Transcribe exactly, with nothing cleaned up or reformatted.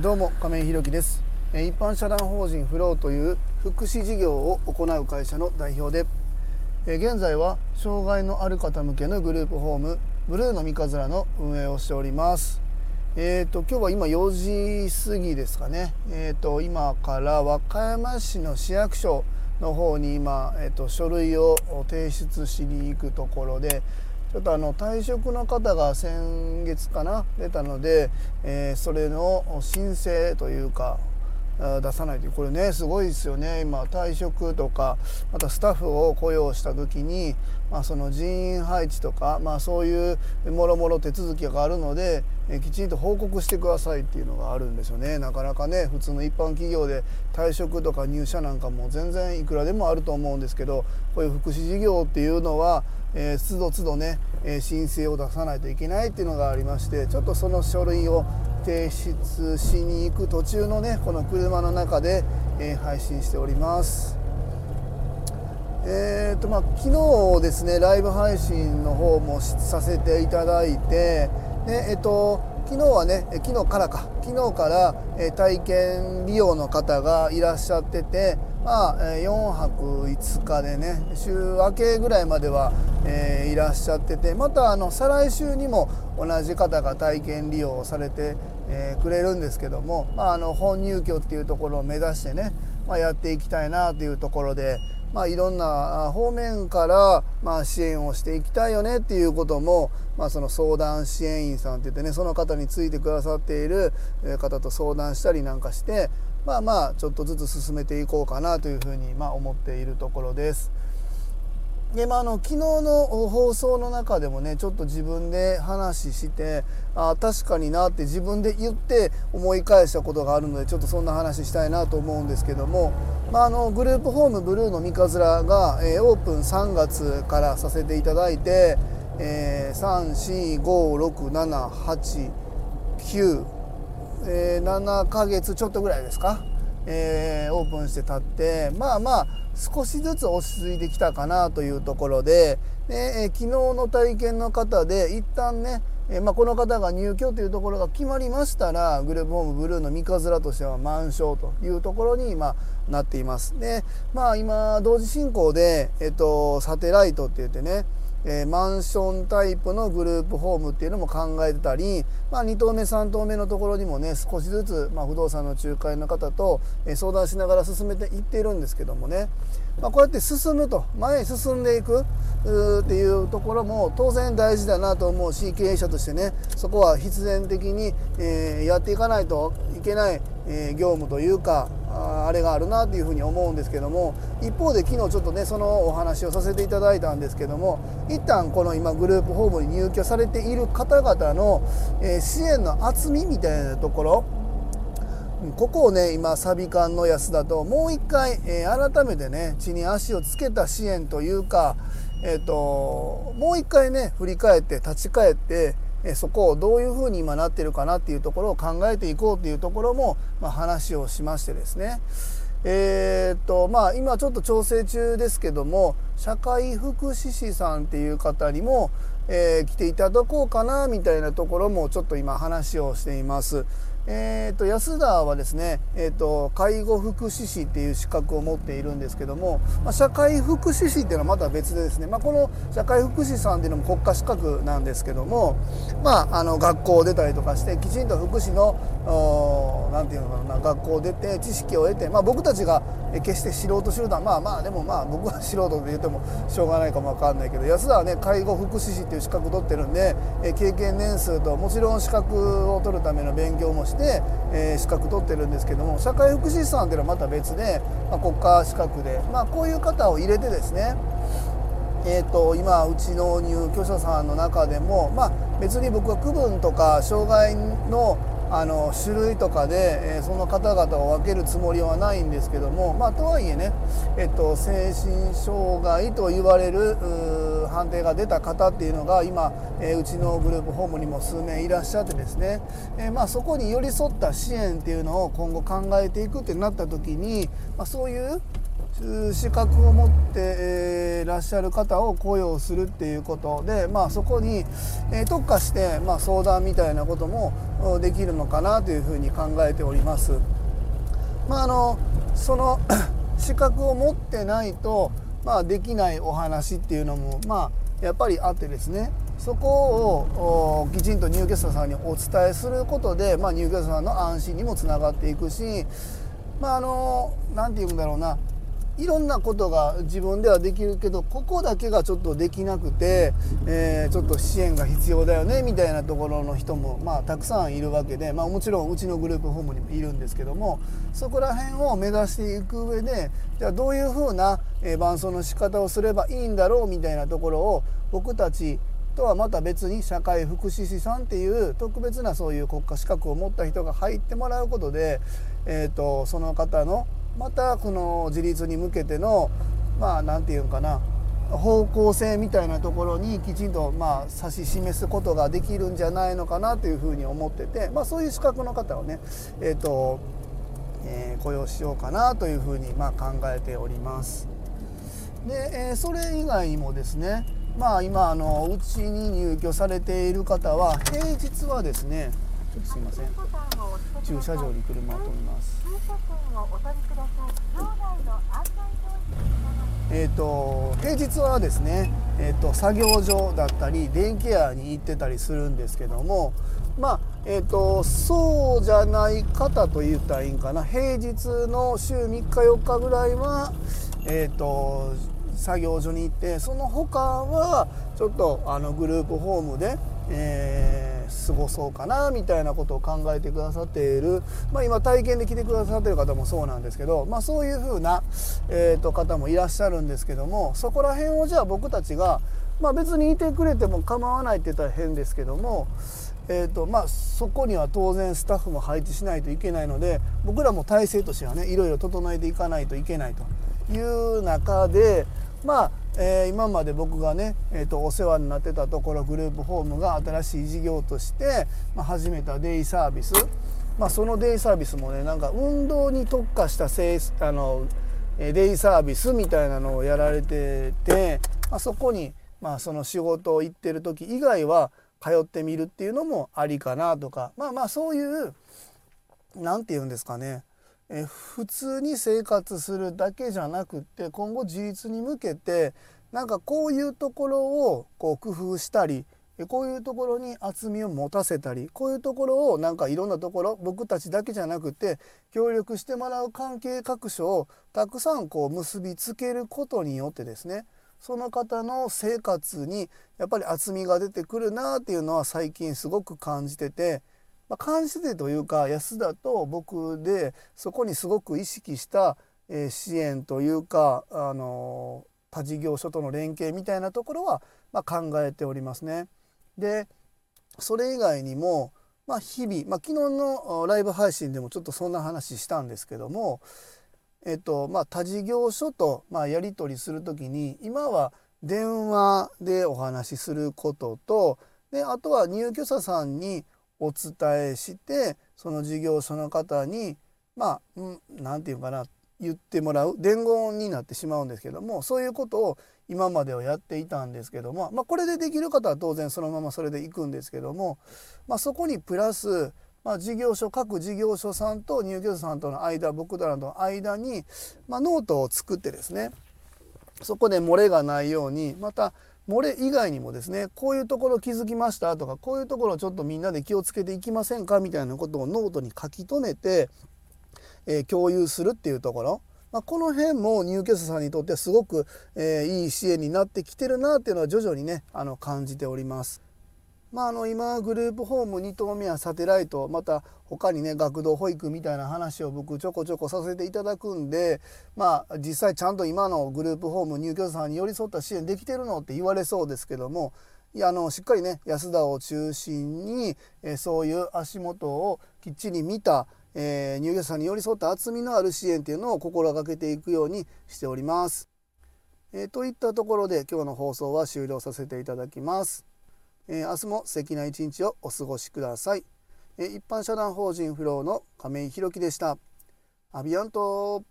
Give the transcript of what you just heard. どうも亀井宏樹です。一般社団法人フローという福祉事業を行う会社の代表で、現在は障害のある方向けのグループホームブルーの三日面の運営をしております。えーと今日は今よじ過ぎですかね。えーと今から和歌山市の市役所の方に今、えーと書類を提出しに行くところで、ちょっとあの退職の方が先月かな出たので、えー、それの申請というか出さないという、これねすごいですよね。今退職とか、またスタッフを雇用した時に、まあ、その人員配置とか、まあ、そういうもろもろ手続きがあるので、えきちんと報告してくださいっていうのがあるんですよね。なかなかね普通の一般企業で退職とか入社なんかも全然いくらでもあると思うんですけど、こういう福祉事業っていうのは、えー、都度都度ね、えー、申請を出さないといけないっていうのがありまして、ちょっとその書類を提出しに行く途中のねこの車の中で、えー、配信しております。えーとまあ、昨日ですねライブ配信の方もさせていただいて、でえっと昨日はね昨日からか昨日から、えー、体験利用の方がいらっしゃってて、まあ、よんはくいつかでね週明けぐらいまでは、えー、いらっしゃってて、またあの再来週にも同じ方が体験利用をされて、えー、くれるんですけども、まあ、あの本入居っていうところを目指してね、まあ、やっていきたいなというところで、まあ、いろんな方面からまあ支援をしていきたいよねっていうことも、まあ、その相談支援員さんって言ってね、その方についてくださっている方と相談したりなんかして、まあまあちょっとずつ進めていこうかなというふうにまあ思っているところです。で、まあ、あの昨日の放送の中でもねちょっと自分で話して、あ確かになって自分で言って思い返したことがあるので、ちょっとそんな話したいなと思うんですけども、まあ、あのグループホームブルーの三日面が、えー、オープンさんがつからさせていただいて、えー、さん、よん、ご、ろく、なな、はち、きゅう、えー、ななかげつちょっとぐらいですか、えー、オープンして経って、まあまあ少しずつ落ち着いてきたかなというところで、で昨日の体験の方で一旦ね、まあ、この方が入居というところが決まりましたら、グループホームブルーの三日面としては満床というところに今なっています。で、まあ、今同時進行で、えっと、サテライトって言ってね、えー、マンションタイプのグループホームっていうのも考えてたり、まあ、に棟目さん棟目のところにもね少しずつ、まあ、不動産の仲介の方と相談しながら進めていっているんですけどもね、まあ、こうやって進むと前に進んでいくっていうところも当然大事だなと思うし、経営者としてねそこは必然的に、えー、やっていかないといけない、えー、業務というかあれがあるなというふうに思うんですけども、一方で昨日ちょっとねそのお話をさせていただいたんですけども、一旦この今グループホームに入居されている方々の支援の厚みみたいなところ、ここをね今サビ館の安田ともう一回改めてね地に足をつけた支援というか、えっともう一回ね振り返って立ち返ってそこをどういうふうに今なってるかなっていうところを考えていこうというところも、まあ、話をしましてですね、えーっとまあ、今ちょっと調整中ですけども、社会福祉士さんっていう方にも、えー、来ていただこうかなみたいなところもちょっと今話をしています。えー、と安田はですね、えー、と介護福祉士っていう資格を持っているんですけども、まあ、社会福祉士っていうのはまた別でですね、まあ、この社会福祉士さんっていうのも国家資格なんですけども、まあ、あの学校を出たりとかしてきちんと福祉のなんていうのかな学校を出て知識を得て、まあ、僕たちが決して素人集団まあまあでもまあ僕は素人で言ってもしょうがないかもわかんないけど、安田はね介護福祉士っていう資格を取ってるんで、経験年数ともちろん資格を取るための勉強もしてで、えー、資格取ってるんですけども、社会福祉士さんというのはまた別で、まあ、国家資格で、まあ、こういう方を入れてですね、えー、と今うちの入居者さんの中でも、まあ、別に僕は区分とか障害 の, あの種類とかで、えー、その方々を分けるつもりはないんですけども、まあ、とはいえね、えー、と精神障害と言われる判定が出た方っていうのが今、えー、うちのグループホームにも数名いらっしゃってですね、えーまあ、そこに寄り添った支援っていうのを今後考えていくってなった時に、まあ、そういう資格を持っていらっしゃる方を雇用するっていうことで、まあ、そこに特化して、まあ、相談みたいなこともできるのかなというふうに考えております。まあ、あのその資格を持ってないと、まあ、できないお話っていうのも、まあ、やっぱりあってですね、そこをきちんと入居者さんにお伝えすることで、まあ、入居者さんの安心にもつながっていくし、まあ、あのなんていうんだろうな、いろんなことが自分ではできるけど、ここだけがちょっとできなくて、えー、ちょっと支援が必要だよねみたいなところの人も、まあ、たくさんいるわけで、まあ、もちろんうちのグループホームにもいるんですけども、そこら辺を目指していく上で、じゃあどういうふうな伴走の仕方をすればいいんだろうみたいなところを、僕たちとはまた別に社会福祉士さんっていう特別なそういう国家資格を持った人が入ってもらうことで、えーと、その方のまたこの自立に向けての、まあ何て言うかな、方向性みたいなところにきちんとまあ指し示すことができるんじゃないのかなというふうに思ってて、まあ、そういう資格の方をね、えーとえー、雇用しようかなというふうにまあ考えております。で、えー、それ以外にもですね、まあ、今あのうちに入居されている方は平日はですね、ちょっとすいません、駐車場に車を止めます。えー、と平日はですね、えー、と作業所だったりデイケアに行ってたりするんですけども、まあえー、とそうじゃない方と言ったらいいんかな、平日の週みっかよっかぐらいは、えー、と作業所に行って、その他はちょっとあのグループホームで、えー、過ごそうかなみたいなことを考えてくださっている、まあ、今体験で来てくださっている方もそうなんですけど、まあ、そういうふうな、えー、と方もいらっしゃるんですけども、そこら辺をじゃあ僕たちが、まあ、別にいてくれても構わないって言ったら変ですけども、えーとまあ、そこには当然スタッフも配置しないといけないので、僕らも体制としてはね、いろいろ整えていかないといけないという中で、まあえー、今まで僕がね、えー、とお世話になってたところ、グループホームが新しい事業として、まあ、始めたデイサービス、まあ、そのデイサービスもね、なんか運動に特化したせいあのデイサービスみたいなのをやられてて、まあ、そこに、まあ、その仕事を行ってる時以外は通ってみるっていうのもありかなとか、まあまあそういうなんて言うんですかね、え普通に生活するだけじゃなくって、今後自立に向けてなんかこういうところをこう工夫したり、こういうところに厚みを持たせたり、こういうところをなんかいろんなところ、僕たちだけじゃなくて協力してもらう関係各所をたくさんこう結びつけることによってですね、その方の生活にやっぱり厚みが出てくるなっていうのは最近すごく感じてて、まあ、感じてというか安田と僕でそこにすごく意識した支援というか、あの他事業所との連携みたいなところはまあ考えておりますね。でそれ以外にも、まあ、日々、まあ、昨日のライブ配信でもちょっとそんな話したんですけども、えっとまあ、他事業所とまあやり取りするときに、今は電話でお話しすることと、であとは入居者さんにお伝えして、その事業所の方にまあ何て言うかな、言ってもらう伝言になってしまうんですけども、そういうことを今まではやっていたんですけども、まあ、これでできる方は当然そのままそれでいくんですけども、まあ、そこにプラス、まあ、事業所各事業所さんと入居者さんとの間、僕らの間に、まあ、ノートを作ってですね、そこで漏れがないように、また漏れ以外にもですね、こういうところ気づきましたとか、こういうところちょっとみんなで気をつけていきませんかみたいなことをノートに書き留めて、えー、共有するっていうところ、まあ、この辺も入居者さんにとってはすごく、えー、いい支援になってきてるなっていうのは徐々にね、あの感じております。まあ、あの今グループホームに棟目やサテライト、また他にね学童保育みたいな話を僕ちょこちょこさせていただくんで、まあ実際ちゃんと今のグループホーム入居者さんに寄り添った支援できてるのって言われそうですけども、いやあのしっかりね安田を中心にえそういう足元をきっちり見た、えー、入居者さんに寄り添った厚みのある支援っていうのを心がけていくようにしております。えー、といったところで今日の放送は終了させていただきます。えー、明日も素敵な一日をお過ごしください。えー、一般社団法人フローの亀井宏樹でした。アビアント。